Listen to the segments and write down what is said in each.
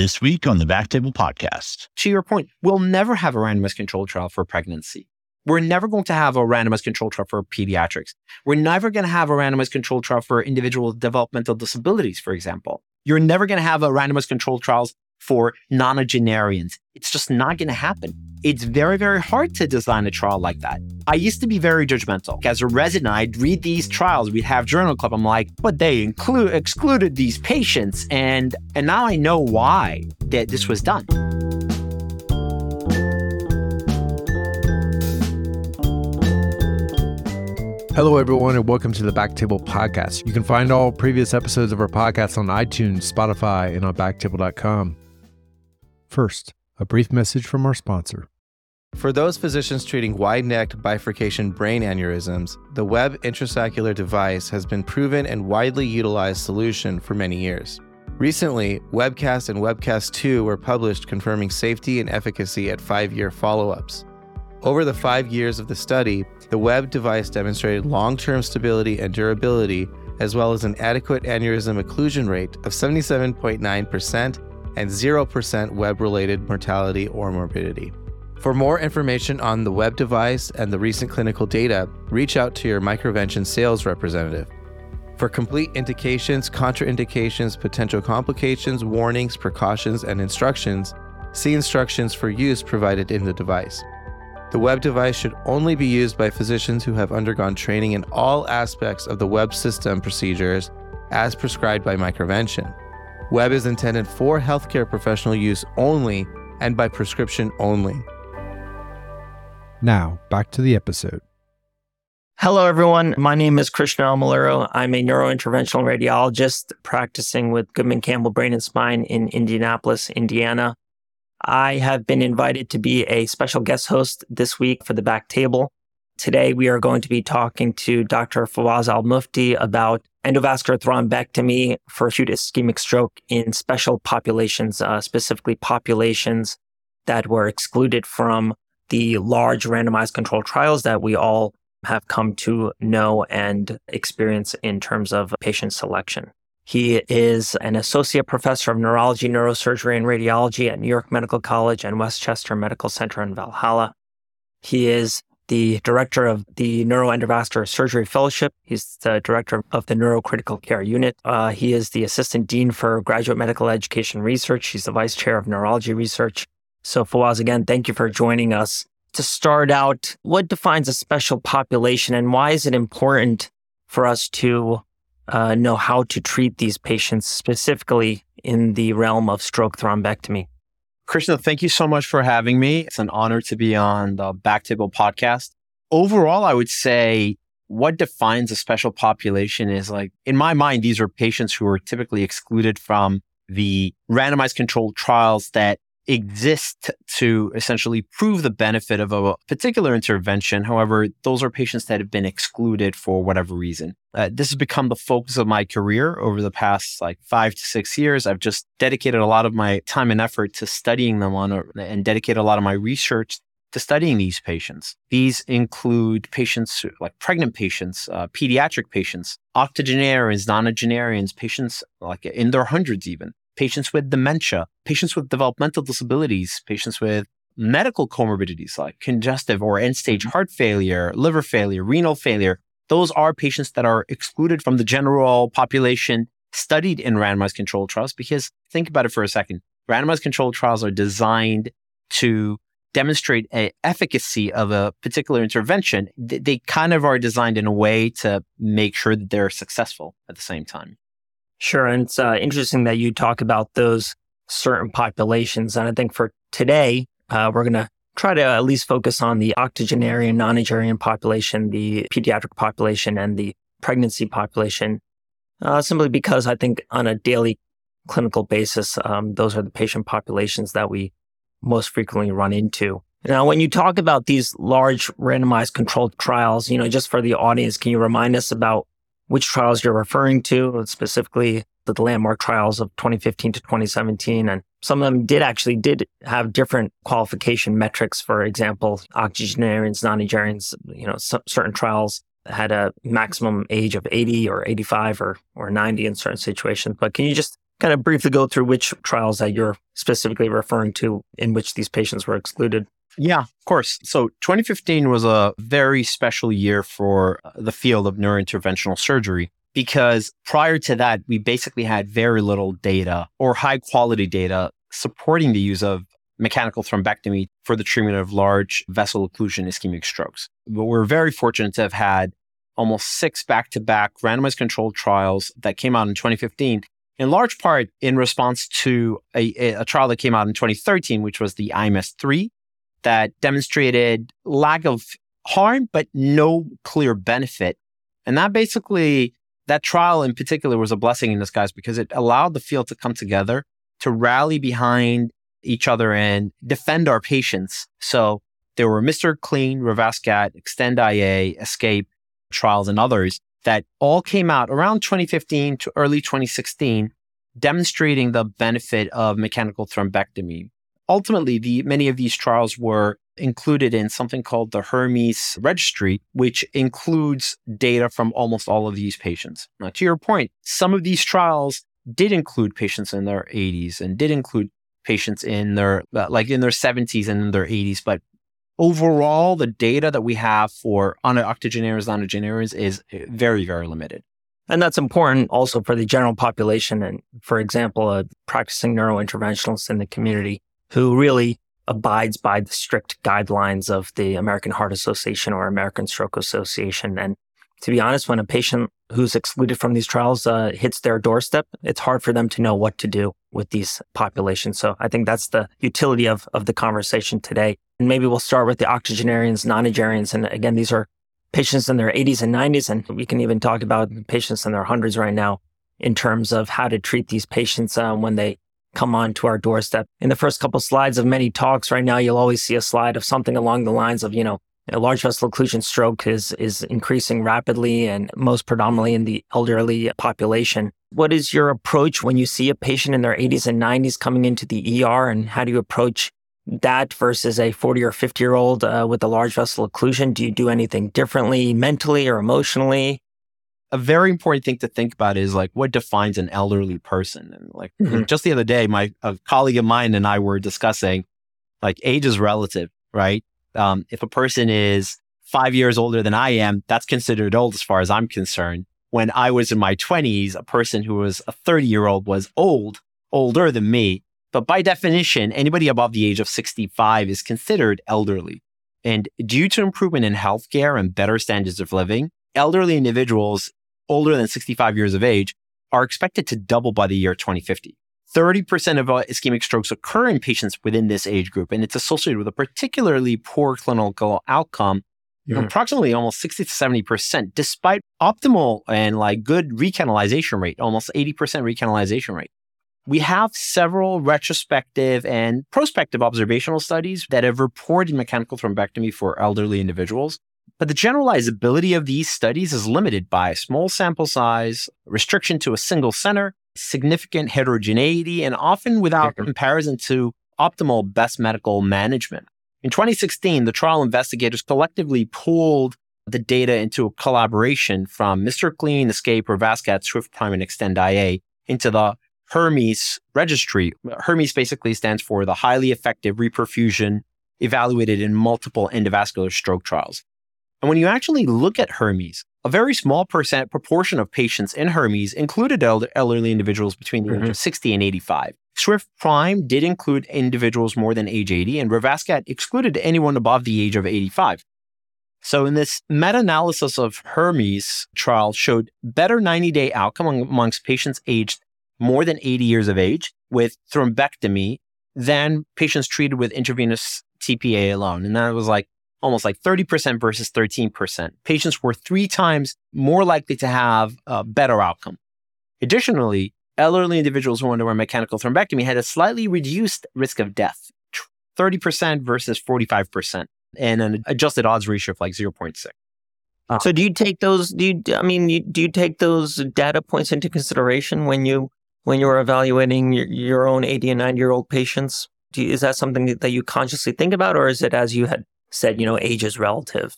this week on the Backtable podcast. To your point, we'll never have a randomized control trial for pregnancy. We're never going to have a randomized control trial for pediatrics. We're never going to have a randomized control trial for individuals with developmental disabilities, for example. You're never going to have a randomized control trials for nonagenarians. It's just not going to happen. It's very, very hard to design a trial like that. I used to be very judgmental. As a resident, I'd read these trials. We'd have journal club. I'm like, but they excluded these patients. And now I know why that this was done. Hello, everyone, and welcome to the Backtable podcast. You can find all previous episodes of our podcast on iTunes, Spotify, and on backtable.com. First, a brief message from our sponsor. For those physicians treating wide-necked bifurcation brain aneurysms, the Web intrasaccular device has been proven and widely utilized solution for many years. Recently, Webcast and Webcast 2 were published confirming safety and efficacy at 5-year follow-ups. Over the 5 years of the study, the Web device demonstrated long-term stability and durability, as well as an adequate aneurysm occlusion rate of 77.9% and 0% Web-related mortality or morbidity. For more information on the Web device and the recent clinical data, reach out to your MicroVention sales representative. For complete indications, contraindications, potential complications, warnings, precautions, and instructions, see instructions for use provided in the device. The Web device should only be used by physicians who have undergone training in all aspects of the Web system procedures as prescribed by MicroVention. Web is intended for healthcare professional use only and by prescription only. Now, back to the episode. Hello, everyone. My name is Krishna Amuluru. I'm a neurointerventional radiologist practicing with Goodman Campbell Brain and Spine in Indianapolis, Indiana. I have been invited to be a special guest host this week for the Backtable. Today, we are going to be talking to Dr. Fawaz Al-Mufti about endovascular thrombectomy for acute ischemic stroke in special populations, specifically populations that were excluded from the large randomized control trials that we all have come to know and experience in terms of patient selection. He is an associate professor of neurology, neurosurgery, and radiology at New York Medical College and Westchester Medical Center in Valhalla. He is the director of the Neuroendovascular Surgery Fellowship. He's the director of the Neurocritical Care Unit. He is the assistant dean for graduate medical education research. He's the vice chair of neurology research. So Fawaz, again, thank you for joining us. To start out, what defines a special population and why is it important for us to know how to treat these patients specifically in the realm of stroke thrombectomy? Krishna, thank you so much for having me. It's an honor to be on the Backtable podcast. Overall, I would say what defines a special population is, like, in my mind, these are patients who are typically excluded from the randomized controlled trials that exist to essentially prove the benefit of a particular intervention. However, those are patients that have been excluded for whatever reason. This has become the focus of my career over the past 5 to 6 years. I've just dedicated a lot of my time and effort to studying them and dedicated a lot of my research to studying these patients. These include patients like pregnant patients, pediatric patients, octogenarians, nonagenarians, patients like in their hundreds even, patients with dementia, patients with developmental disabilities, patients with medical comorbidities like congestive or end-stage heart failure, liver failure, renal failure. Those are patients that are excluded from the general population studied in randomized controlled trials because, think about it for a second, randomized controlled trials are designed to demonstrate an efficacy of a particular intervention. They kind of are designed in a way to make sure that they're successful at the same time. Sure. And it's interesting that you talk about those certain populations. And I think for today, we're going to try to at least focus on the octogenarian, nonagenarian population, the pediatric population, and the pregnancy population, simply because I think on a daily clinical basis, those are the patient populations that we most frequently run into. Now, when you talk about these large randomized controlled trials, just for the audience, can you remind us about which trials you're referring to, specifically the landmark trials of 2015 to 2017. And some of them did have different qualification metrics. For example, octogenarians, nonagenarians, certain trials had a maximum age of 80 or 85 or 90 in certain situations. But can you just kind of briefly go through which trials that you're specifically referring to in which these patients were excluded? Yeah, of course. So 2015 was a very special year for the field of neurointerventional surgery, because prior to that, we basically had very little data or high quality data supporting the use of mechanical thrombectomy for the treatment of large vessel occlusion ischemic strokes. But we're very fortunate to have had almost 6 back-to-back randomized controlled trials that came out in 2015, in large part in response to a trial that came out in 2013, which was the IMS-3, that demonstrated lack of harm, but no clear benefit. And that basically, that trial in particular was a blessing in disguise because it allowed the field to come together, to rally behind each other and defend our patients. So there were Mr. Clean, REVASCAT, Extend ia, ESCAPE trials, and others that all came out around 2015 to early 2016, demonstrating the benefit of mechanical thrombectomy. Ultimately, many of these trials were included in something called the Hermes registry, which includes data from almost all of these patients. Now, to your point, some of these trials did include patients in their 80s and did include patients in their, in their 70s and in their 80s. But overall, the data that we have for octogenarians, nonagenarians is very, very limited. And that's important also for the general population. And for example, practicing neurointerventionalists in the community who really abides by the strict guidelines of the American Heart Association or American Stroke Association. And to be honest, when a patient who's excluded from these trials hits their doorstep, it's hard for them to know what to do with these populations. So I think that's the utility of the conversation today. And maybe we'll start with the octogenarians, nonagenarians. And again, these are patients in their 80s and 90s. And we can even talk about patients in their hundreds right now in terms of how to treat these patients when they come on to our doorstep. In the first couple slides of many talks right now, you'll always see a slide of something along the lines of, a large vessel occlusion stroke is increasing rapidly and most predominantly in the elderly population. What is your approach when you see a patient in their 80s and 90s coming into the ER, and how do you approach that versus a 40 or 50-year-old with a large vessel occlusion? Do you do anything differently mentally or emotionally? A very important thing to think about is what defines an elderly person. And just the other day, a colleague of mine and I were discussing age is relative, right? If a person is 5 years older than I am, that's considered old as far as I'm concerned. When I was in my 20s, a person who was a 30-year-old was older than me. But by definition, anybody above the age of 65 is considered elderly. And due to improvement in healthcare and better standards of living, elderly individuals older than 65 years of age are expected to double by the year 2050. 30% of ischemic strokes occur in patients within this age group, and it's associated with a particularly poor clinical outcome, approximately almost 60 to 70%, despite optimal and good recanalization rate, almost 80% recanalization rate. We have several retrospective and prospective observational studies that have reported mechanical thrombectomy for elderly individuals, but the generalizability of these studies is limited by small sample size, restriction to a single center, significant heterogeneity, and often without comparison to optimal best medical management. In 2016, the trial investigators collectively pooled the data into a collaboration from Mr. Clean, ESCAPE, REVASCAT, Swift Prime, and Extend IA into the Hermes registry. Hermes basically stands for the highly effective reperfusion evaluated in multiple endovascular stroke trials. And when you actually look at Hermes, a very small proportion of patients in Hermes included elderly individuals between the age of 60 and 85. Swift Prime did include individuals more than age 80, and REVASCAT excluded anyone above the age of 85. So in this meta-analysis of Hermes trial showed better 90-day outcome amongst patients aged more than 80 years of age with thrombectomy than patients treated with intravenous TPA alone. And that was almost 30% versus 13%. Patients were 3 times more likely to have a better outcome. Additionally, elderly individuals who underwent mechanical thrombectomy had a slightly reduced risk of death, 30% versus 45%, and an adjusted odds ratio of 0.6. So do you take those data points into consideration when you're evaluating your own 80 and 90-year-old patients? Is that something that you consciously think about, or is it as you had said, age is relative?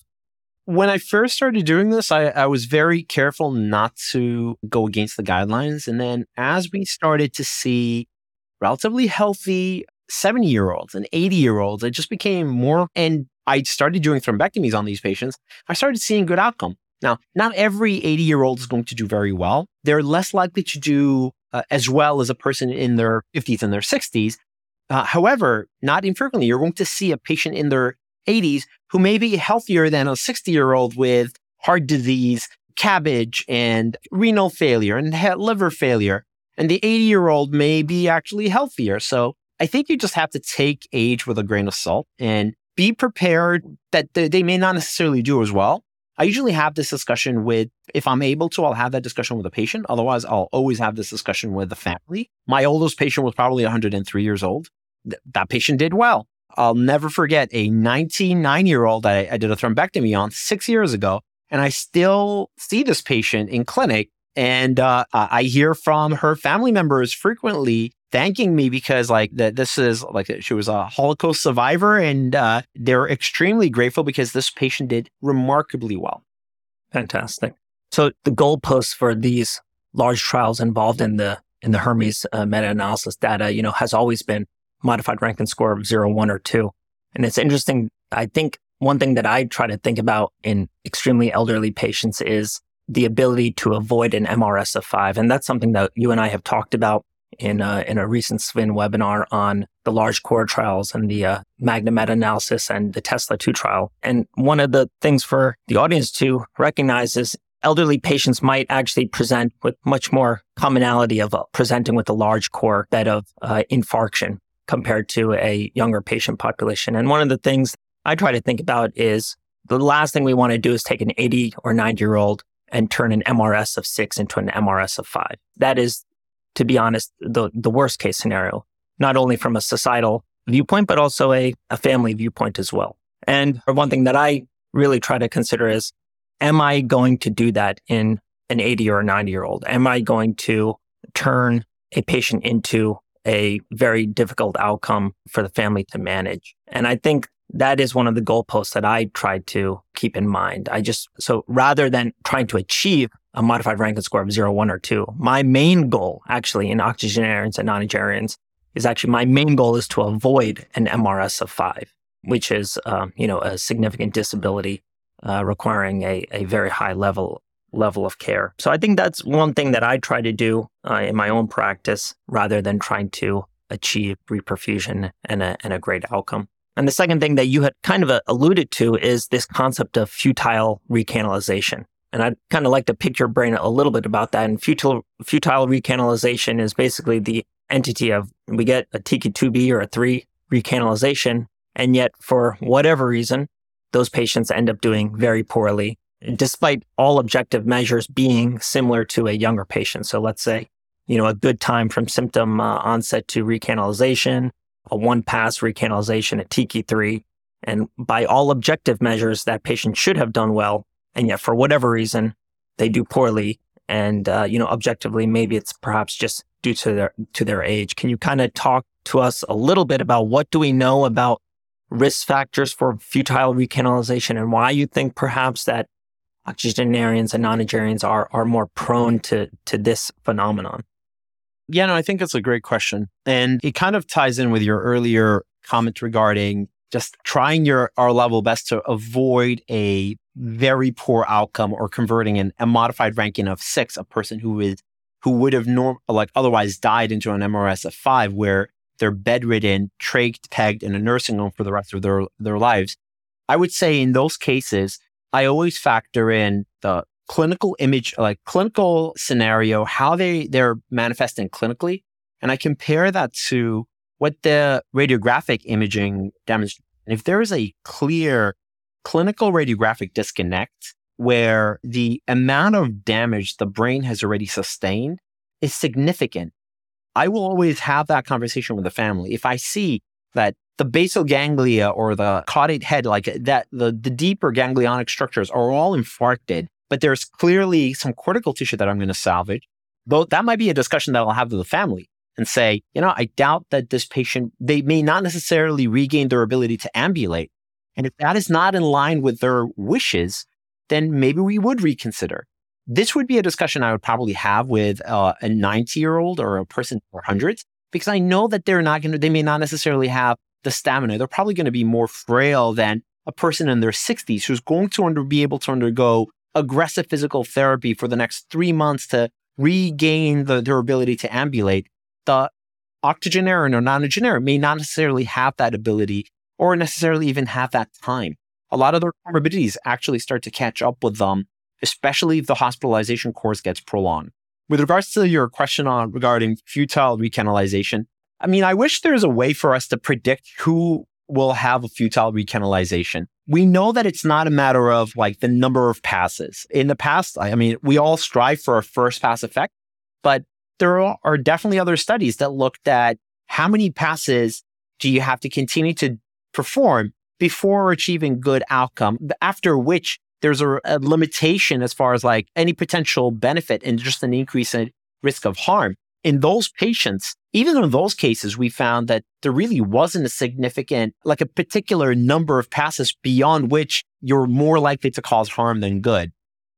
When I first started doing this, I was very careful not to go against the guidelines. And then as we started to see relatively healthy 70-year-olds and 80-year-olds, it just became more, and I started doing thrombectomies on these patients. I started seeing good outcome. Now, not every 80-year-old is going to do very well. They're less likely to do as well as a person in their 50s and their 60s. However, not infrequently, you're going to see a patient in their 80s who may be healthier than a 60-year-old with heart disease, CABG, and renal failure, and liver failure. And the 80-year-old may be actually healthier. So I think you just have to take age with a grain of salt and be prepared that they may not necessarily do as well. I usually have this discussion with, if I'm able to, I'll have that discussion with a patient. Otherwise, I'll always have this discussion with the family. My oldest patient was probably 103 years old. That patient did well. I'll never forget a 99-year-old that I did a thrombectomy on 6 years ago, and I still see this patient in clinic, and I hear from her family members frequently thanking me because this is she was a Holocaust survivor, and they're extremely grateful because this patient did remarkably well. Fantastic. So the goalposts for these large trials involved in the Hermes meta-analysis data, has always been modified Rankin score of 0, 1, or 2. And it's interesting. I think one thing that I try to think about in extremely elderly patients is the ability to avoid an MRS of 5. And that's something that you and I have talked about in a recent SWIN webinar on the large core trials and the Magna meta-analysis and the Tesla 2 trial. And one of the things for the audience to recognize is elderly patients might actually present with much more commonality of presenting with a large core bed of infarction compared to a younger patient population. And one of the things I try to think about is the last thing we want to do is take an 80 or 90-year-old and turn an MRS of 6 into an MRS of 5. That is, to be honest, the worst case scenario, not only from a societal viewpoint, but also a family viewpoint as well. And one thing that I really try to consider is, am I going to do that in an 80 or a 90-year-old? Am I going to turn a patient into a very difficult outcome for the family to manage? And I think that is one of the goalposts that I try to keep in mind. So rather than trying to achieve a modified Rankin score of 0, 1, or 2, my main goal actually in octogenarians and nonagenarians is to avoid an MRS of 5, which is, a significant disability requiring a very high level of care. So I think that's one thing that I try to do in my own practice rather than trying to achieve reperfusion and a great outcome. And the second thing that you had kind of alluded to is this concept of futile recanalization. And I'd kind of like to pick your brain a little bit about that. And futile recanalization is basically the entity of we get a TK2B or a 3 recanalization, and yet for whatever reason, those patients end up doing very poorly, despite all objective measures being similar to a younger patient. So let's say, a good time from symptom onset to recanalization, a one-pass recanalization at TK3. And by all objective measures, that patient should have done well. And yet, for whatever reason, they do poorly. And, objectively, maybe it's perhaps just due to their age. Can you kind of talk to us a little bit about what do we know about risk factors for futile recanalization and why you think perhaps that octogenarians and nonagenarians are more prone to this phenomenon? Yeah, no, I think that's a great question. And it kind of ties in with your earlier comment regarding just trying our level best to avoid a very poor outcome or converting a modified Rankin of 6, a person who would have otherwise died, into an MRS of 5 where they're bedridden, trached, pegged in a nursing home for the rest of their lives. I would say in those cases, I always factor in the clinical image, clinical scenario, how they're manifesting clinically. And I compare that to what the radiographic imaging demonstrates. And if there is a clear clinical radiographic disconnect where the amount of damage the brain has already sustained is significant, I will always have that conversation with the family. If I see that the basal ganglia or the caudate head, the deeper ganglionic structures are all infarcted, but there's clearly some cortical tissue that I'm going to salvage, though that might be a discussion that I'll have with the family and say, I doubt that this patient, they may not necessarily regain their ability to ambulate. And if that is not in line with their wishes, then maybe we would reconsider. This would be a discussion I would probably have with a 90-year-old or a person in their hundreds, because I know that they may not necessarily have the stamina. They're probably going to be more frail than a person in their 60s who's going to be able to undergo aggressive physical therapy for the next 3 months to regain their ability to ambulate. The octogenarian or nonagenarian may not necessarily have that ability or necessarily even have that time. A lot of their comorbidities actually start to catch up with them, especially if the hospitalization course gets prolonged. With regards to your question regarding futile recanalization, I mean, I wish there's a way for us to predict who will have a futile recanalization. We know that it's not a matter of like the number of passes. In the past, I mean, we all strive for a first pass effect, but there are definitely other studies that looked at how many passes do you have to continue to perform before achieving good outcome, after which there's a limitation as far as like any potential benefit and just an increase in risk of harm. In those patients, even in those cases, we found that there really wasn't a significant, like a particular number of passes beyond which you're more likely to cause harm than good.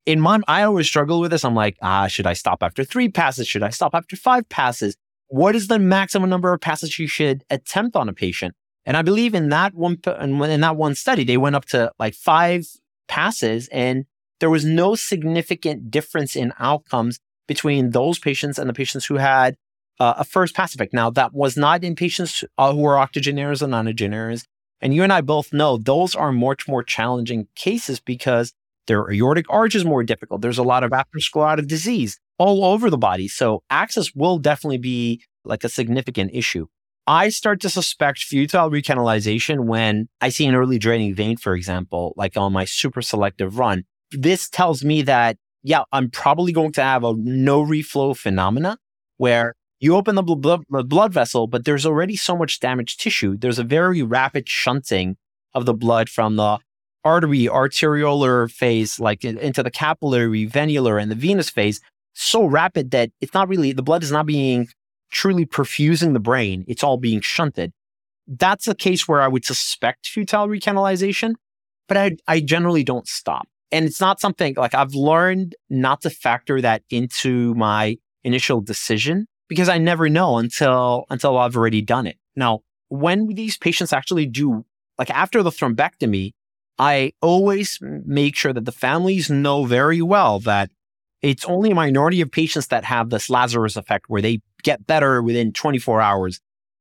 In mine, I always struggle with this. I'm like, should I stop after 3 passes? Should I stop after 5 passes? What is the maximum number of passes you should attempt on a patient? And I believe in that one study, they went up to like 5 passes, and there was no significant difference in outcomes between those patients and the patients who had a first pass effect. Now, that was not in patients who were octogenarians and nonagenarians. And you and I both know those are much more challenging cases because their aortic arch is more difficult. There's a lot of atherosclerotic disease all over the body. So access will definitely be like a significant issue. I start to suspect futile recanalization when I see an early draining vein, for example, like on my super selective run. This tells me that, I'm probably going to have a no reflow phenomena where you open the blood vessel, but there's already so much damaged tissue. There's a very rapid shunting of the blood from the arteriolar phase, like into the capillary, venular, and the venous phase, so rapid that it's not really, the blood is not being truly perfusing the brain. It's all being shunted. That's a case where I would suspect futile recanalization, but I generally don't stop. And it's not something like I've learned not to factor that into my initial decision because I never know until I've already done it. Now, when these patients actually do, like after the thrombectomy, I always make sure that the families know very well that it's only a minority of patients that have this Lazarus effect where they get better within 24 hours.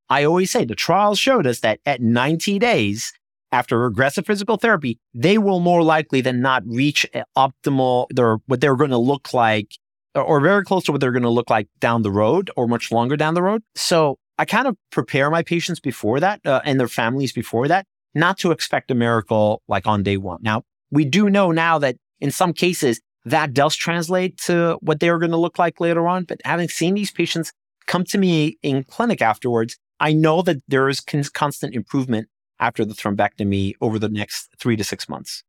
I always say the trials showed us that at 90 days after aggressive physical therapy, they will more likely than not reach optimal, what they're going to look like, or very close to what they're going to look like down the road or much longer down the road. So I kind of prepare my patients before that and their families before that, not to expect a miracle like on day one. Now, we do know now that in some cases that does translate to what they're going to look like later on, but having seen these patients come to me in clinic afterwards, I know that there is constant improvement after the thrombectomy over the next 3 to 6 months.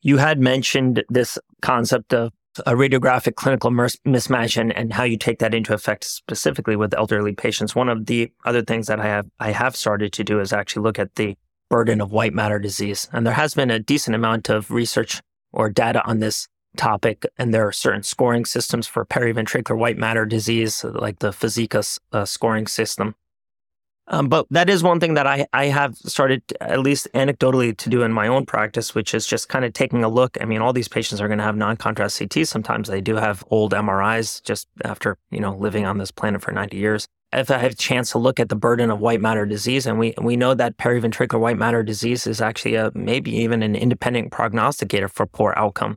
You had mentioned this concept of a radiographic clinical mismatch and how you take that into effect specifically with elderly patients. One of the other things that I have started to do is actually look at the burden of white matter disease. And there has been a decent amount of research or data on this topic. And there are certain scoring systems for periventricular white matter disease, like the Fazekas scoring system. But that is one thing that I have started, at least anecdotally, to do in my own practice, which is just kind of taking a look. I mean, all these patients are going to have non-contrast CTs. Sometimes they do have old MRIs just after, living on this planet for 90 years. If I have a chance to look at the burden of white matter disease, and we know that periventricular white matter disease is actually maybe even an independent prognosticator for poor outcome.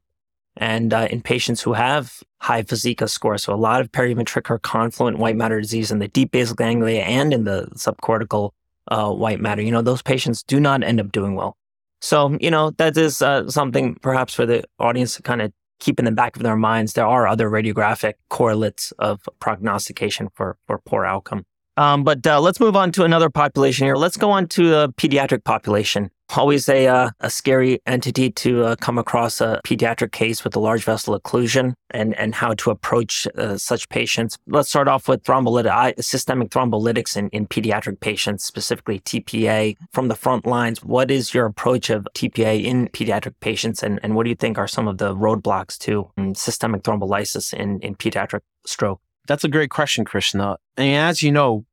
And in patients who have high Fazekas scores, so a lot of periventricular confluent white matter disease in the deep basal ganglia and in the subcortical white matter, those patients do not end up doing well. So, that is something perhaps for the audience to kind of keep in the back of their minds. There are other radiographic correlates of prognostication for poor outcome. But let's move on to another population here. Let's go on to the pediatric population. Always a scary entity to come across a pediatric case with a large vessel occlusion and how to approach such patients. Let's start off with systemic thrombolytics in pediatric patients, specifically TPA. From the front lines, what is your approach of TPA in pediatric patients, and what do you think are some of the roadblocks to systemic thrombolysis in pediatric stroke? That's a great question, Krishna. And as you know,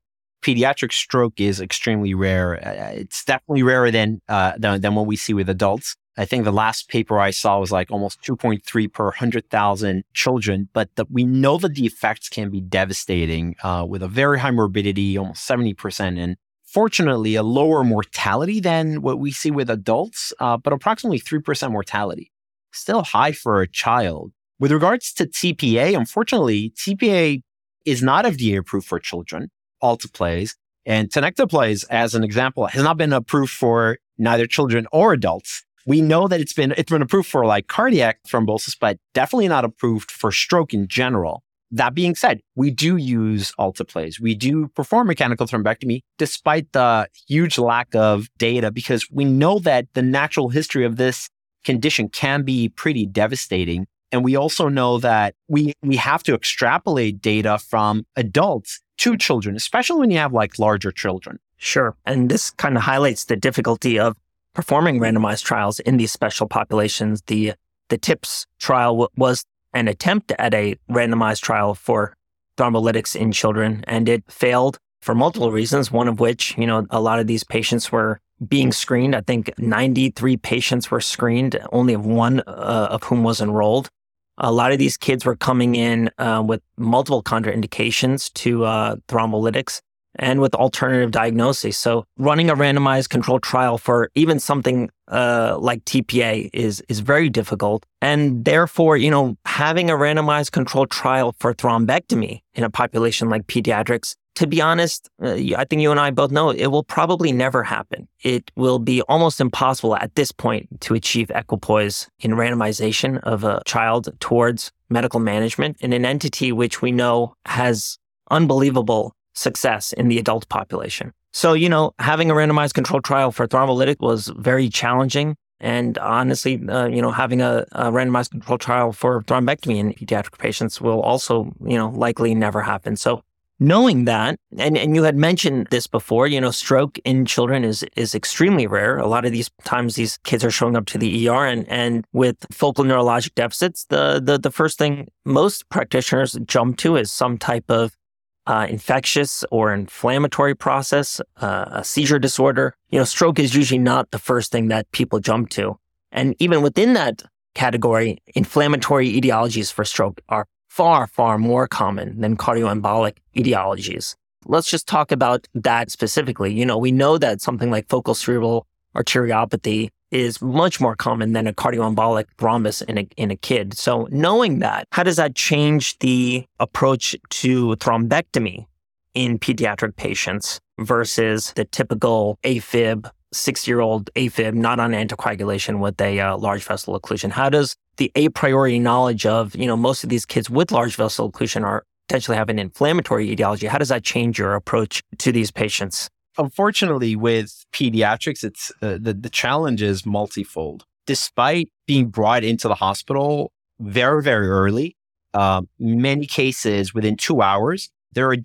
pediatric stroke is extremely rare. It's definitely rarer than what we see with adults. I think the last paper I saw was like almost 2.3 per 100,000 children, but we know that the effects can be devastating with a very high morbidity, almost 70%, and fortunately a lower mortality than what we see with adults, but approximately 3% mortality. Still high for a child. With regards to TPA, unfortunately, TPA is not FDA approved for children. Alteplase and tenecteplase, as an example, has not been approved for neither children or adults. We know that it's been approved for like cardiac thrombosis, but definitely not approved for stroke in general. That being said, we do use alteplase. We do perform mechanical thrombectomy despite the huge lack of data, because we know that the natural history of this condition can be pretty devastating. And we also know that we have to extrapolate data from adults to children, especially when you have like larger children. Sure. And this kind of highlights the difficulty of performing randomized trials in these special populations. The TIPS trial was an attempt at a randomized trial for thrombolytics in children, and it failed for multiple reasons, one of which, a lot of these patients were being screened. I think 93 patients were screened, only one of whom was enrolled. A lot of these kids were coming in with multiple contraindications to thrombolytics and with alternative diagnoses. So running a randomized controlled trial for even something like TPA is very difficult. And therefore, having a randomized controlled trial for thrombectomy in a population like pediatrics, to be honest, I think you and I both know it will probably never happen. It will be almost impossible at this point to achieve equipoise in randomization of a child towards medical management in an entity which we know has unbelievable success in the adult population. So, having a randomized controlled trial for thrombolytic was very challenging. And honestly, having a randomized controlled trial for thrombectomy in pediatric patients will also, likely never happen. So, knowing that, and you had mentioned this before, stroke in children is extremely rare. A lot of these times these kids are showing up to the ER and with focal neurologic deficits, the first thing most practitioners jump to is some type of infectious or inflammatory process, a seizure disorder. Stroke is usually not the first thing that people jump to. And even within that category, inflammatory etiologies for stroke are far, far more common than cardioembolic etiologies. Let's just talk about that specifically. We know that something like focal cerebral arteriopathy is much more common than a cardioembolic thrombus in a kid. So knowing that, how does that change the approach to thrombectomy in pediatric patients versus the typical AFib, 6-year-old AFib, not on anticoagulation with a large vessel occlusion? How does the a priori knowledge of, most of these kids with large vessel occlusion are potentially have an inflammatory etiology? How does that change your approach to these patients? Unfortunately, with pediatrics, it's the challenge is multifold. Despite being brought into the hospital very, very early, many cases within 2 hours, there are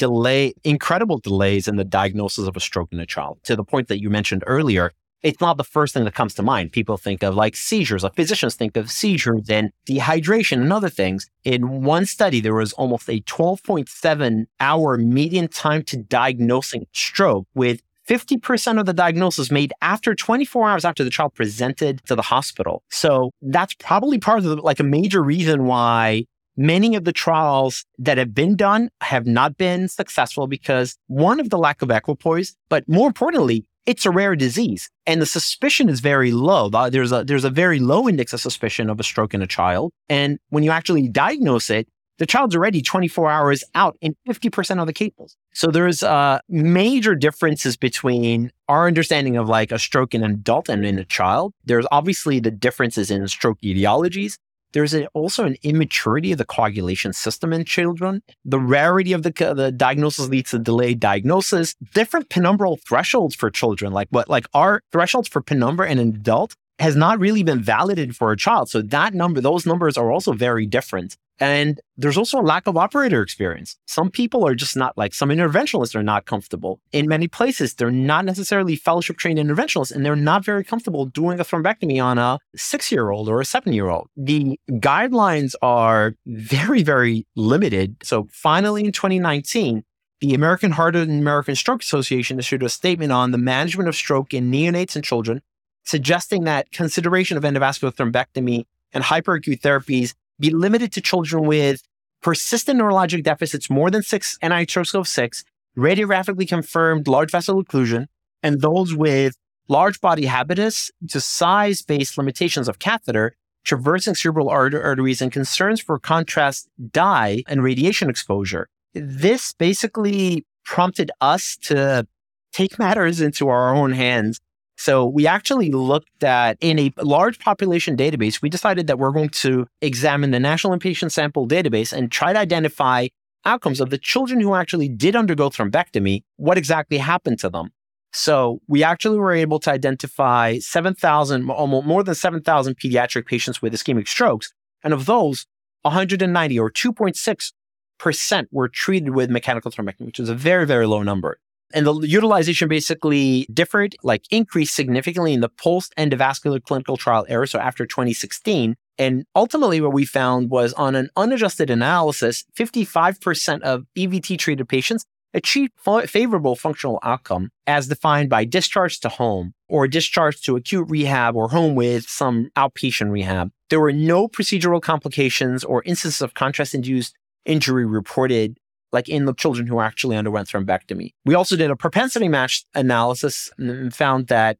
incredible delays in the diagnosis of a stroke in a child. To the point that you mentioned earlier, it's not the first thing that comes to mind. People think of like seizures. Like physicians think of seizures and dehydration and other things. In one study, there was almost a 12.7-hour median time to diagnosing stroke, with 50% of the diagnosis made after 24 hours after the child presented to the hospital. So that's probably part of a major reason why many of the trials that have been done have not been successful, because one of the lack of equipoise, but more importantly, it's a rare disease and the suspicion is very low. There's a very low index of suspicion of a stroke in a child. And when you actually diagnose it, the child's already 24 hours out in 50% of the cases. So there's major differences between our understanding of like a stroke in an adult and in a child. There's obviously the differences in stroke etiologies. There's also an immaturity of the coagulation system in children. The rarity of the diagnosis leads to delayed diagnosis. Different penumbral thresholds for children, like our thresholds for penumbra in an adult has not really been validated for a child. So those numbers are also very different. And there's also a lack of operator experience. Some people are just not, like some interventionalists are not comfortable. In many places, they're not necessarily fellowship trained interventionalists, and they're not very comfortable doing a thrombectomy on a 6-year-old or a 7-year-old. The guidelines are very, very limited. So finally, in 2019, the American Heart and American Stroke Association issued a statement on the management of stroke in neonates and children, suggesting that consideration of endovascular thrombectomy and hyperacute therapies be limited to children with persistent neurologic deficits more than 6 NIH score of 6, radiographically confirmed large vessel occlusion, and those with large body habitus to size-based limitations of catheter, traversing cerebral arteries, and concerns for contrast dye and radiation exposure. This basically prompted us to take matters into our own hands. So we actually looked at, in a large population database, we decided that we're going to examine the National Inpatient Sample Database and try to identify outcomes of the children who actually did undergo thrombectomy, what exactly happened to them. So we actually were able to identify more than 7,000 pediatric patients with ischemic strokes. And of those, 190 or 2.6% were treated with mechanical thrombectomy, which is a very, very low number. And the utilization basically differed, like increased significantly in the post-endovascular clinical trial era, so after 2016. And ultimately what we found was, on an unadjusted analysis, 55% of EVT-treated patients achieved favorable functional outcome as defined by discharge to home or discharge to acute rehab or home with some outpatient rehab. There were no procedural complications or instances of contrast-induced injury reported, like in the children who actually underwent thrombectomy. We also did a propensity match analysis and found that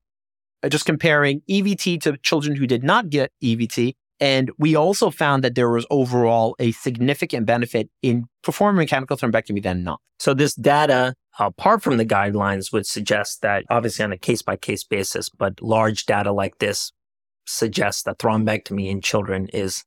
just comparing EVT to children who did not get EVT, and we also found that there was overall a significant benefit in performing mechanical thrombectomy than not. So this data, apart from the guidelines, would suggest that, obviously on a case-by-case basis, but large data like this suggests that thrombectomy in children is,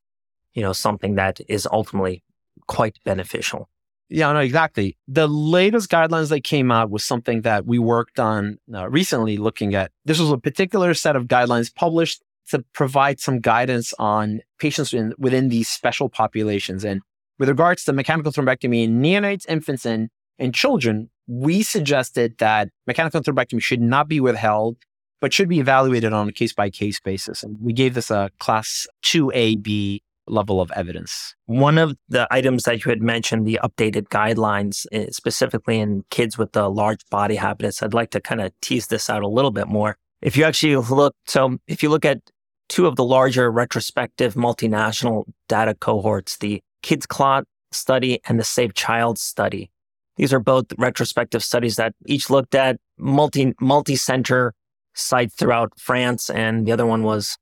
something that is ultimately quite beneficial. Yeah, no, exactly. The latest guidelines that came out was something that we worked on recently looking at. This was a particular set of guidelines published to provide some guidance on patients within these special populations. And with regards to mechanical thrombectomy in neonates, infants, and children, we suggested that mechanical thrombectomy should not be withheld, but should be evaluated on a case-by-case basis. And we gave this a class 2A-B level of evidence. One of the items that you had mentioned, the updated guidelines, specifically in kids with the large body habitus, I'd like to kind of tease this out a little bit more. If you look at two of the larger retrospective multinational data cohorts, the Kids Clot Study and the Safe Child Study, these are both retrospective studies that each looked at multi-center sites throughout France, and the other one was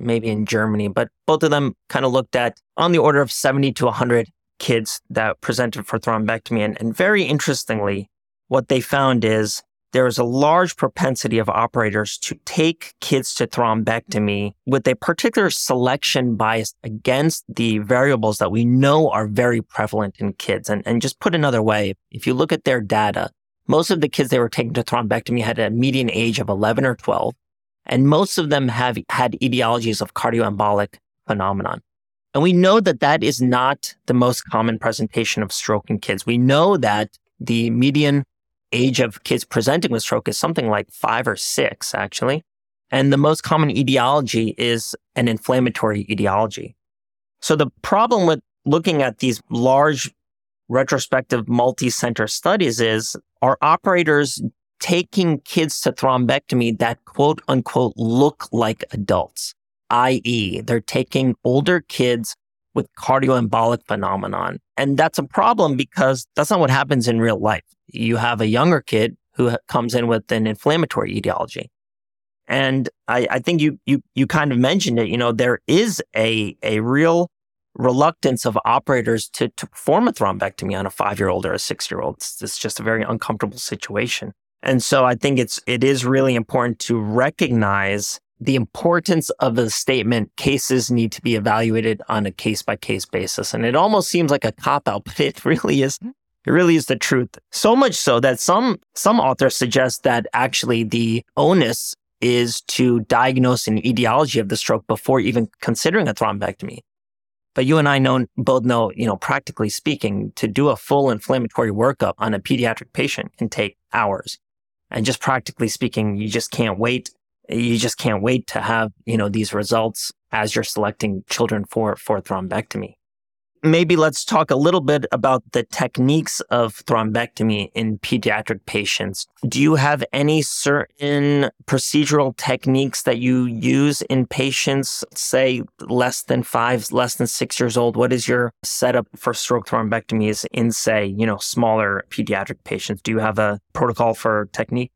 maybe in Germany, but both of them kind of looked at on the order of 70 to 100 kids that presented for thrombectomy. And very interestingly, what they found is there was a large propensity of operators to take kids to thrombectomy with a particular selection bias against the variables that we know are very prevalent in kids. And just put another way, if you look at their data, most of the kids they were taking to thrombectomy had a median age of 11 or 12. And most of them have had etiologies of cardioembolic phenomenon. And we know that that is not the most common presentation of stroke in kids. We know that the median age of kids presenting with stroke is something like 5 or 6, actually. And the most common etiology is an inflammatory etiology. So the problem with looking at these large retrospective multi-center studies is, are operators taking kids to thrombectomy that quote unquote look like adults, i.e. they're taking older kids with cardioembolic phenomenon. And that's a problem because that's not what happens in real life. You have a younger kid who comes in with an inflammatory etiology. And I think you kind of mentioned it, there is a real reluctance of operators to perform a thrombectomy on a 5-year-old or a 6-year-old. It's just a very uncomfortable situation. And so I think it is really important to recognize the importance of the statement, cases need to be evaluated on a case-by-case basis. And it almost seems like a cop-out, but it really is. It really is the truth. So much so that some authors suggest that actually the onus is to diagnose an etiology of the stroke before even considering a thrombectomy. But you and I both know, practically speaking, to do a full inflammatory workup on a pediatric patient can take hours. And just practically speaking, you just can't wait. You just can't wait to have, these results as you're selecting children for thrombectomy. Maybe let's talk a little bit about the techniques of thrombectomy in pediatric patients. Do you have any certain procedural techniques that you use in patients, say, less than 5, less than 6 years old? What is your setup for stroke thrombectomies in, say, smaller pediatric patients? Do you have a protocol for technique?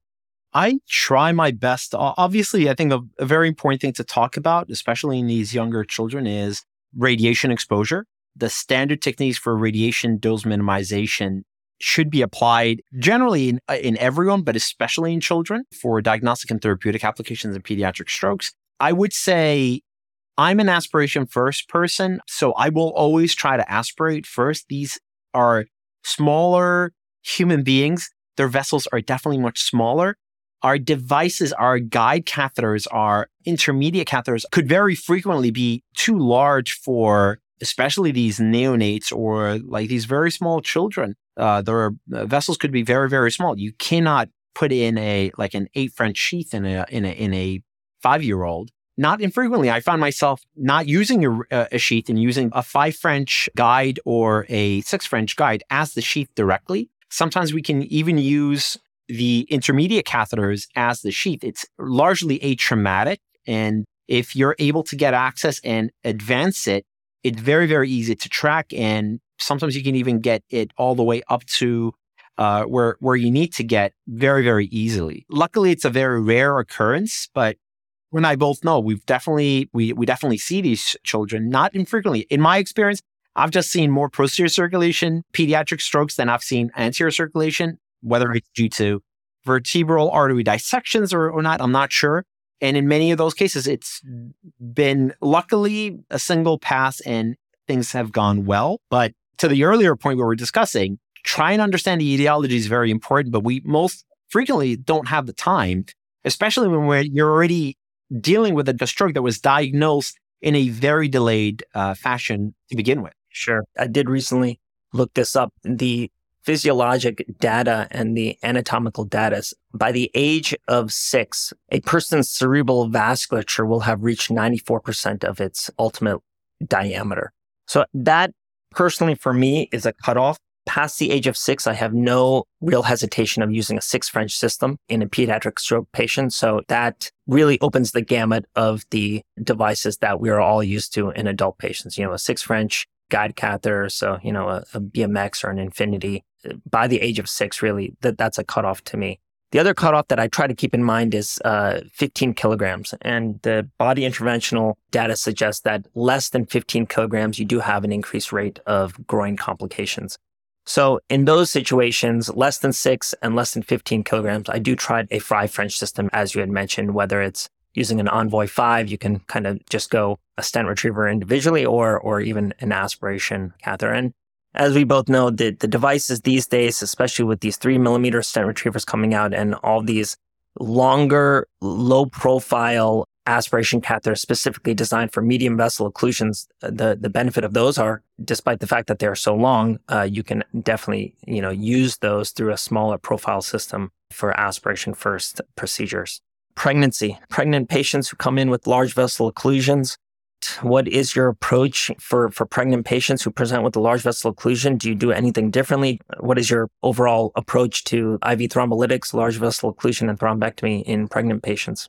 I try my best. Obviously, I think a very important thing to talk about, especially in these younger children, is radiation exposure. The standard techniques for radiation dose minimization should be applied generally in everyone, but especially in children for diagnostic and therapeutic applications in pediatric strokes. I would say I'm an aspiration first person, so I will always try to aspirate first. These are smaller human beings. Their vessels are definitely much smaller. Our devices, our guide catheters, our intermediate catheters could very frequently be too large for especially these neonates or like these very small children. Their vessels could be very, very small. You cannot put in an 8 French sheath in a 5-year-old. Not infrequently, I found myself not using a sheath and using a 5 French guide or a 6 French guide as the sheath directly. Sometimes we can even use the intermediate catheters as the sheath. It's largely atraumatic, and if you're able to get access and advance it, it's very, very easy to track, and sometimes you can even get it all the way up to where you need to get very, very easily. Luckily, it's a very rare occurrence, but you and I both know we definitely see these children not infrequently. In my experience, I've just seen more posterior circulation pediatric strokes than I've seen anterior circulation, whether it's due to vertebral artery dissections or not, I'm not sure. And in many of those cases, it's been luckily a single pass and things have gone well. But to the earlier point we were discussing, try and understand the etiology is very important, but we most frequently don't have the time, especially when you're already dealing with a stroke that was diagnosed in a very delayed fashion to begin with. Sure. I did recently look this up. The physiologic data and the anatomical data. By the age of 6, a person's cerebral vasculature will have reached 94% of its ultimate diameter. So that, personally for me, is a cutoff. Past the age of 6, I have no real hesitation of using a 6 French system in a pediatric stroke patient. So that really opens the gamut of the devices that we are all used to in adult patients. A 6 French guide catheter, so, a BMX or an Infinity. By the age of 6, really, that's a cutoff to me. The other cutoff that I try to keep in mind is 15 kilograms. And the body interventional data suggests that less than 15 kilograms, you do have an increased rate of groin complications. So in those situations, less than 6 and less than 15 kilograms, I do try a 5 French system, as you had mentioned, whether it's using an Envoy 5, you can kind of just go a stent retriever individually or even an aspiration catheter. And as we both know, the devices these days, especially with these 3 millimeter stent retrievers coming out and all these longer, low profile aspiration catheters specifically designed for medium vessel occlusions, the benefit of those are, despite the fact that they are so long, you can definitely use those through a smaller profile system for aspiration first procedures. Pregnancy, pregnant patients who come in with large vessel occlusions. What is your approach for pregnant patients who present with a large vessel occlusion? Do you do anything differently? What is your overall approach to IV thrombolytics, large vessel occlusion, and thrombectomy in pregnant patients?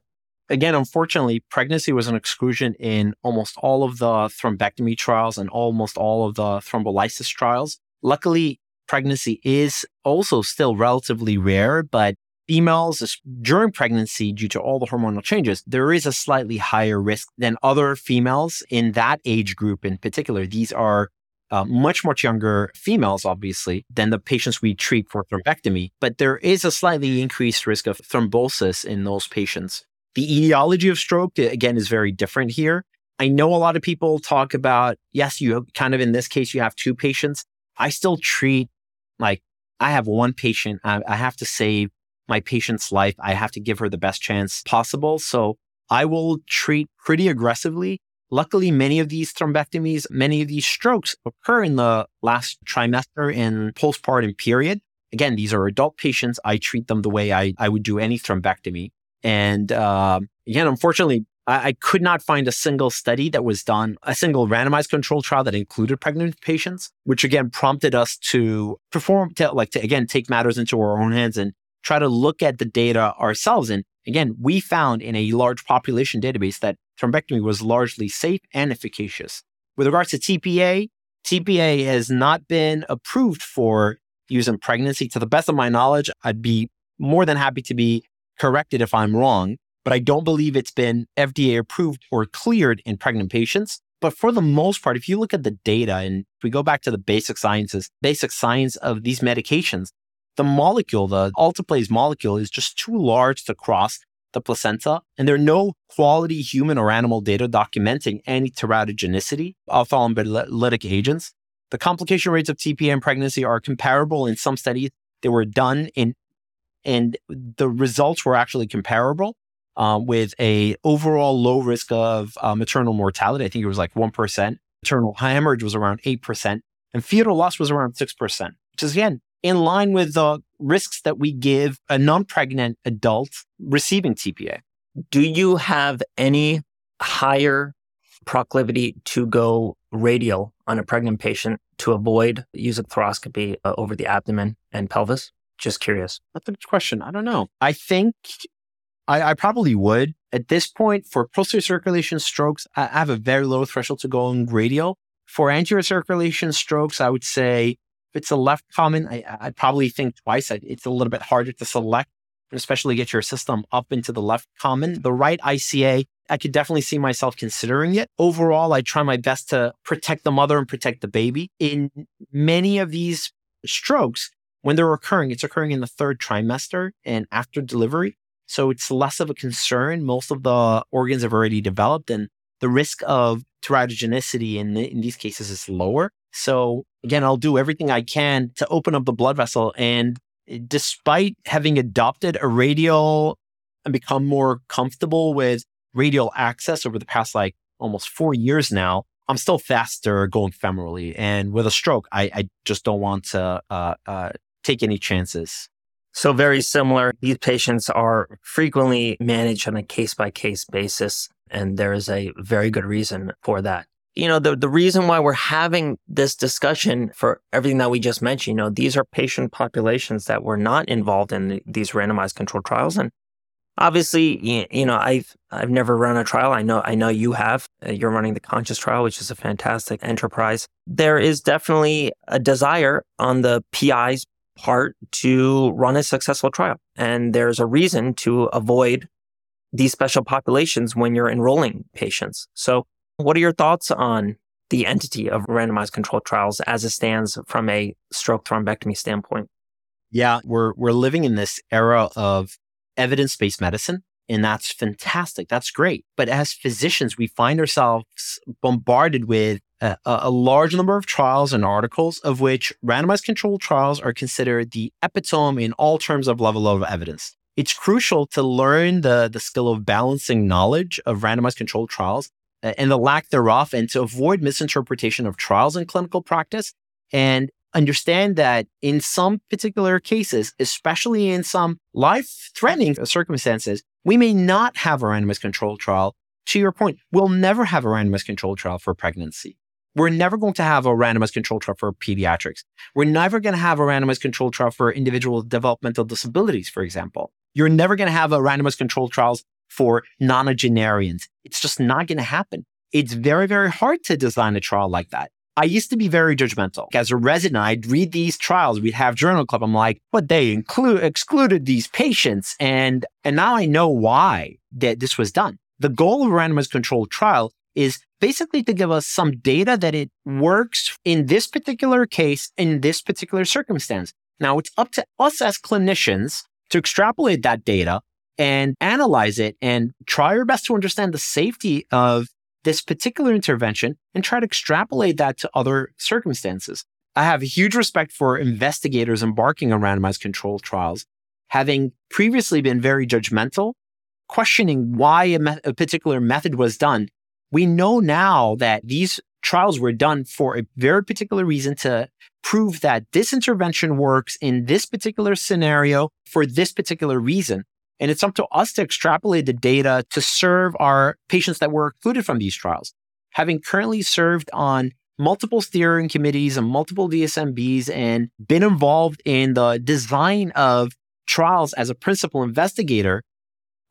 Again, unfortunately, pregnancy was an exclusion in almost all of the thrombectomy trials and almost all of the thrombolysis trials. Luckily, pregnancy is also still relatively rare, but females during pregnancy, due to all the hormonal changes, there is a slightly higher risk than other females in that age group in particular. These are much, much younger females, obviously, than the patients we treat for thrombectomy. But there is a slightly increased risk of thrombosis in those patients. The etiology of stroke, again, is very different here. I know a lot of people talk about, yes, you kind of, in this case, you have two patients. I still treat like I have one patient. I have to save my patient's life. I have to give her the best chance possible. So I will treat pretty aggressively. Luckily, many of these thrombectomies, many of these strokes occur in the last trimester and postpartum period. Again, these are adult patients. I treat them the way I would do any thrombectomy. And again, unfortunately, I could not find a single study that was done, a single randomized control trial that included pregnant patients, which again prompted us to take matters into our own hands and try to look at the data ourselves. And again, we found in a large population database that thrombectomy was largely safe and efficacious. With regards to TPA, TPA has not been approved for use in pregnancy. To the best of my knowledge, I'd be more than happy to be corrected if I'm wrong, but I don't believe it's been FDA approved or cleared in pregnant patients. But for the most part, if you look at the data and if we go back to the basic science of these medications, the molecule, the alteplase molecule, is just too large to cross the placenta. And there are no quality human or animal data documenting any teratogenicity of thrombolytic agents. The complication rates of TPA in pregnancy are comparable in some studies that were done, and the results were actually comparable with a overall low risk of maternal mortality. I think it was like 1%. Maternal hemorrhage was around 8%. And fetal loss was around 6%, which is, again, in line with the risks that we give a non-pregnant adult receiving TPA. Do you have any higher proclivity to go radial on a pregnant patient to avoid using thoracoscopy over the abdomen and pelvis? Just curious. That's a good question. I don't know. I think I probably would. At this point, for posterior circulation strokes, I have a very low threshold to go on radial. For anterior circulation strokes, I would say if it's a left common, I'd probably think twice. It's a little bit harder to select, especially get your system up into the left common. The right ICA, I could definitely see myself considering it. Overall, I try my best to protect the mother and protect the baby. In many of these strokes, when they're occurring, it's occurring in the third trimester and after delivery. So it's less of a concern. Most of the organs have already developed and the risk of teratogenicity in these cases is lower. So again, I'll do everything I can to open up the blood vessel. And despite having adopted a radial and become more comfortable with radial access over the past like almost 4 years now, I'm still faster going femorally. And with a stroke, I just don't want to take any chances. So very similar. These patients are frequently managed on a case-by-case basis, and there is a very good reason for that. You know, the reason why we're having this discussion for everything that we just mentioned, you know, these are patient populations that were not involved in these randomized controlled trials. And obviously, you know, I've never run a trial. I know you have. You're running the CONSCIOUS trial, which is a fantastic enterprise. There is definitely a desire on the PI's part to run a successful trial. And there's a reason to avoid these special populations when you're enrolling patients. So what are your thoughts on the entity of randomized controlled trials as it stands from a stroke thrombectomy standpoint? Yeah, we're living in this era of evidence-based medicine, and that's fantastic. That's great. But as physicians, we find ourselves bombarded with a large number of trials and articles, of which randomized controlled trials are considered the epitome in all terms of level of evidence. It's crucial to learn the skill of balancing knowledge of randomized controlled trials and the lack thereof, and to avoid misinterpretation of trials in clinical practice, and understand that in some particular cases, especially in some life-threatening circumstances, we may not have a randomized controlled trial. To your point, we'll never have a randomized controlled trial for pregnancy. We're never going to have a randomized controlled trial for pediatrics. We're never going to have a randomized controlled trial for individuals with developmental disabilities, for example. You're never going to have a randomized controlled trials for nonagenarians. It's just not going to happen. It's very, very hard to design a trial like that. I used to be very judgmental. As a resident, I'd read these trials. We'd have journal club. I'm like, but they excluded these patients. And now I know why that this was done. The goal of a randomized controlled trial is basically to give us some data that it works in this particular case, in this particular circumstance. Now, it's up to us as clinicians to extrapolate that data and analyze it and try your best to understand the safety of this particular intervention and try to extrapolate that to other circumstances. I have a huge respect for investigators embarking on randomized controlled trials, having previously been very judgmental, questioning why a particular method was done. We know now that these trials were done for a very particular reason to prove that this intervention works in this particular scenario for this particular reason. And it's up to us to extrapolate the data to serve our patients that were excluded from these trials. Having currently served on multiple steering committees and multiple DSMBs and been involved in the design of trials as a principal investigator,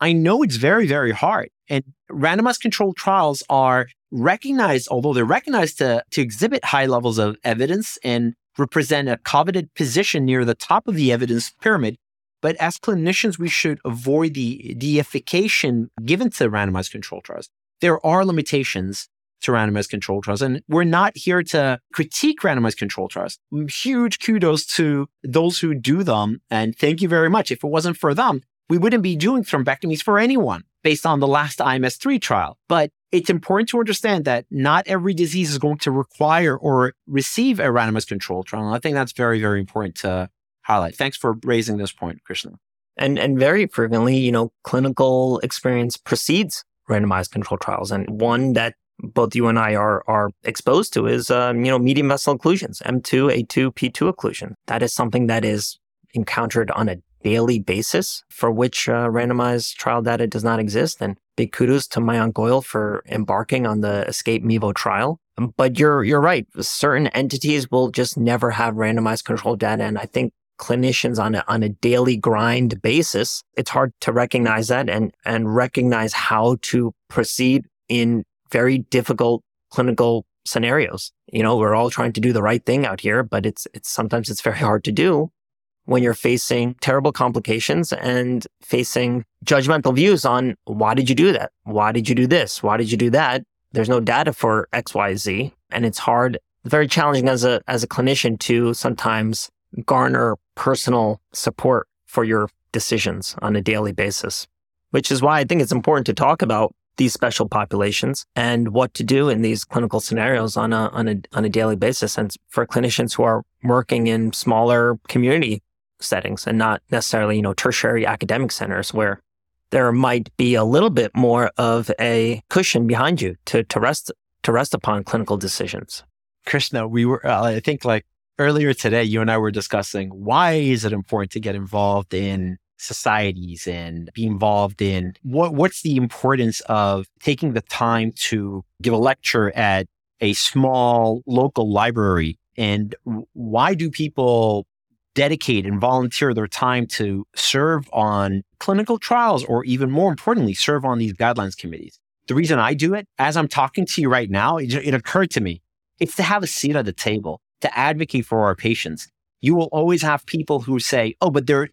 I know it's very, very hard. And randomized controlled trials are recognized, although they're recognized to exhibit high levels of evidence and represent a coveted position near the top of the evidence pyramid. But as clinicians, we should avoid the deification given to randomized controlled trials. There are limitations to randomized controlled trials, and we're not here to critique randomized controlled trials. Huge kudos to those who do them, and thank you very much. If it wasn't for them, we wouldn't be doing thrombectomies for anyone based on the last IMS-3 trial. But it's important to understand that not every disease is going to require or receive a randomized controlled trial. And I think that's very, very important to highlight. Thanks for raising this point, Krishna. And very frequently, clinical experience precedes randomized controlled trials. And one that both you and I are exposed to is, median vessel occlusions, M2, A2, P2 occlusion. That is something that is encountered on a daily basis for which randomized trial data does not exist. And big kudos to Mayank Goyal for embarking on the ESCAPE-MEVO trial. But you're right. Certain entities will just never have randomized controlled data. And I think clinicians on a daily grind basis, it's hard to recognize that and recognize how to proceed in very difficult clinical scenarios. We're all trying to do the right thing out here, but it's sometimes very hard to do when you're facing terrible complications and facing judgmental views on why did you do that? Why did you do this? Why did you do that? There's no data for X, Y, Z. And it's hard, very challenging as a clinician to sometimes garner personal support for your decisions on a daily basis, which is why I think it's important to talk about these special populations and what to do in these clinical scenarios on a daily basis, and for clinicians who are working in smaller community settings and not necessarily tertiary academic centers where there might be a little bit more of a cushion behind you to rest upon clinical decisions. Krishna, we were I think earlier today, you and I were discussing why is it important to get involved in societies and be involved in what's the importance of taking the time to give a lecture at a small local library, and why do people dedicate and volunteer their time to serve on clinical trials, or even more importantly, serve on these guidelines committees? The reason I do it, as I'm talking to you right now, it occurred to me, it's to have a seat at the table, to advocate for our patients. You will always have people who say, oh, but they're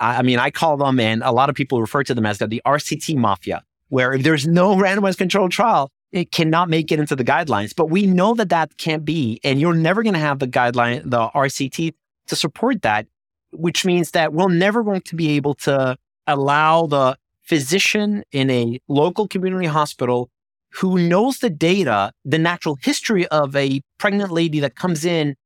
I call them, and a lot of people refer to them as the RCT mafia, where if there's no randomized controlled trial, it cannot make it into the guidelines. But we know that can't be, and you're never going to have the RCT to support that, which means that we're never going to be able to allow the physician in a local community hospital who knows the data, the natural history of a pregnant lady that comes in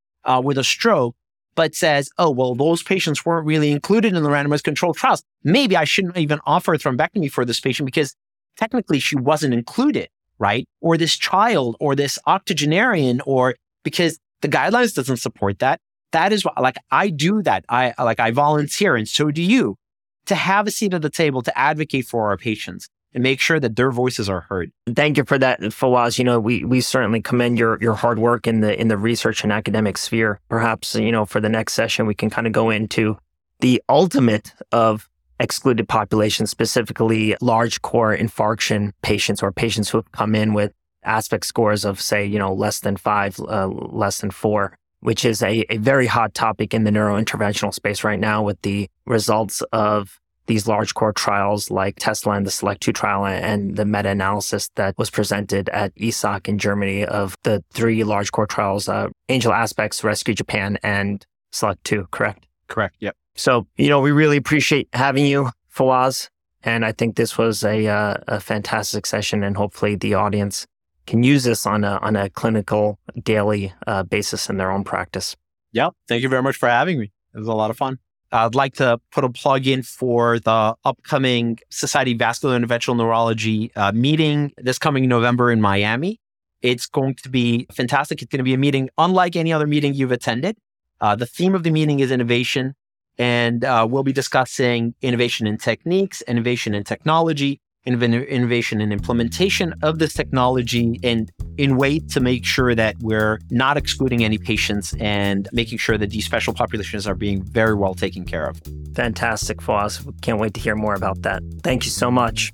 with a stroke, but says, oh, well, those patients weren't really included in the randomized controlled trials. Maybe I shouldn't even offer a thrombectomy for this patient because technically she wasn't included, right? Or this child, or this octogenarian, or because the guidelines doesn't support that. That is why, I do that. I volunteer, and so do you, to have a seat at the table to advocate for our patients and make sure that their voices are heard. Thank you for that, Fawaz. We certainly commend your hard work in the research and academic sphere. Perhaps, for the next session, we can kind of go into the ultimate of excluded populations, specifically large core infarction patients, or patients who have come in with aspect scores of, say, less than 5, less than 4, which is a very hot topic in the neurointerventional space right now with the results of these large core trials like Tesla and the SELECT-2 trial and the meta-analysis that was presented at ESOC in Germany of the 3 large core trials, Angel Aspects, Rescue Japan, and SELECT-2, correct? Correct, yep. So, we really appreciate having you, Fawaz, And I think this was a fantastic session, and hopefully the audience can use this on a clinical daily basis in their own practice. Yep. Thank you very much for having me. It was a lot of fun. I'd like to put a plug in for the upcoming Society for Vascular and Interventional Neurology meeting this coming November in Miami. It's going to be fantastic. It's going to be a meeting unlike any other meeting you've attended. The theme of the meeting is innovation, and we'll be discussing innovation in techniques, innovation in technology, innovation and implementation of this technology, and in way to make sure that we're not excluding any patients and making sure that these special populations are being very well taken care of. Fantastic, Fawaz. Can't wait to hear more about that. Thank you so much.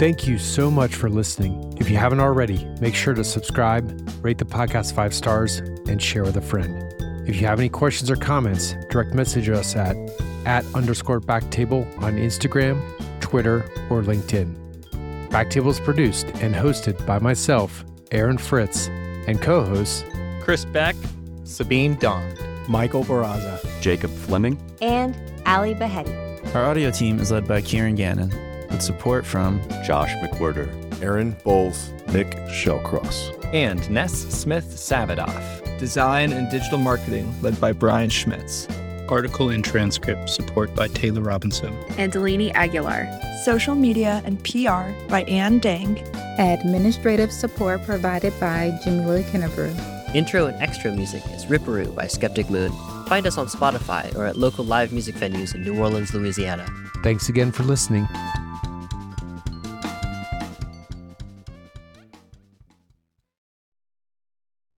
Thank you so much for listening. If you haven't already, make sure to subscribe, rate the podcast 5 stars, and share with a friend. If you have any questions or comments, direct message us @_Backtable on Instagram, Twitter, or LinkedIn. Backtable is produced and hosted by myself, Aaron Fritz, and co-hosts Chris Beck, Sabine Don, Michael Barraza, Jacob Fleming, and Ali Behetti. Our audio team is led by Kieran Gannon, with support from Josh McWhirter, Aaron Bowles, Nick Shellcross, and Ness Smith-Savadoff. Design and digital marketing led by Brian Schmitz. Article and transcript support by Taylor Robinson and Delaney Aguilar. Social media and PR by Ann Dang. Administrative support provided by Jamila Kennebrew. Intro and extra music is Ripperoo by Skeptic Moon. Find us on Spotify or at local live music venues in New Orleans, Louisiana. Thanks again for listening.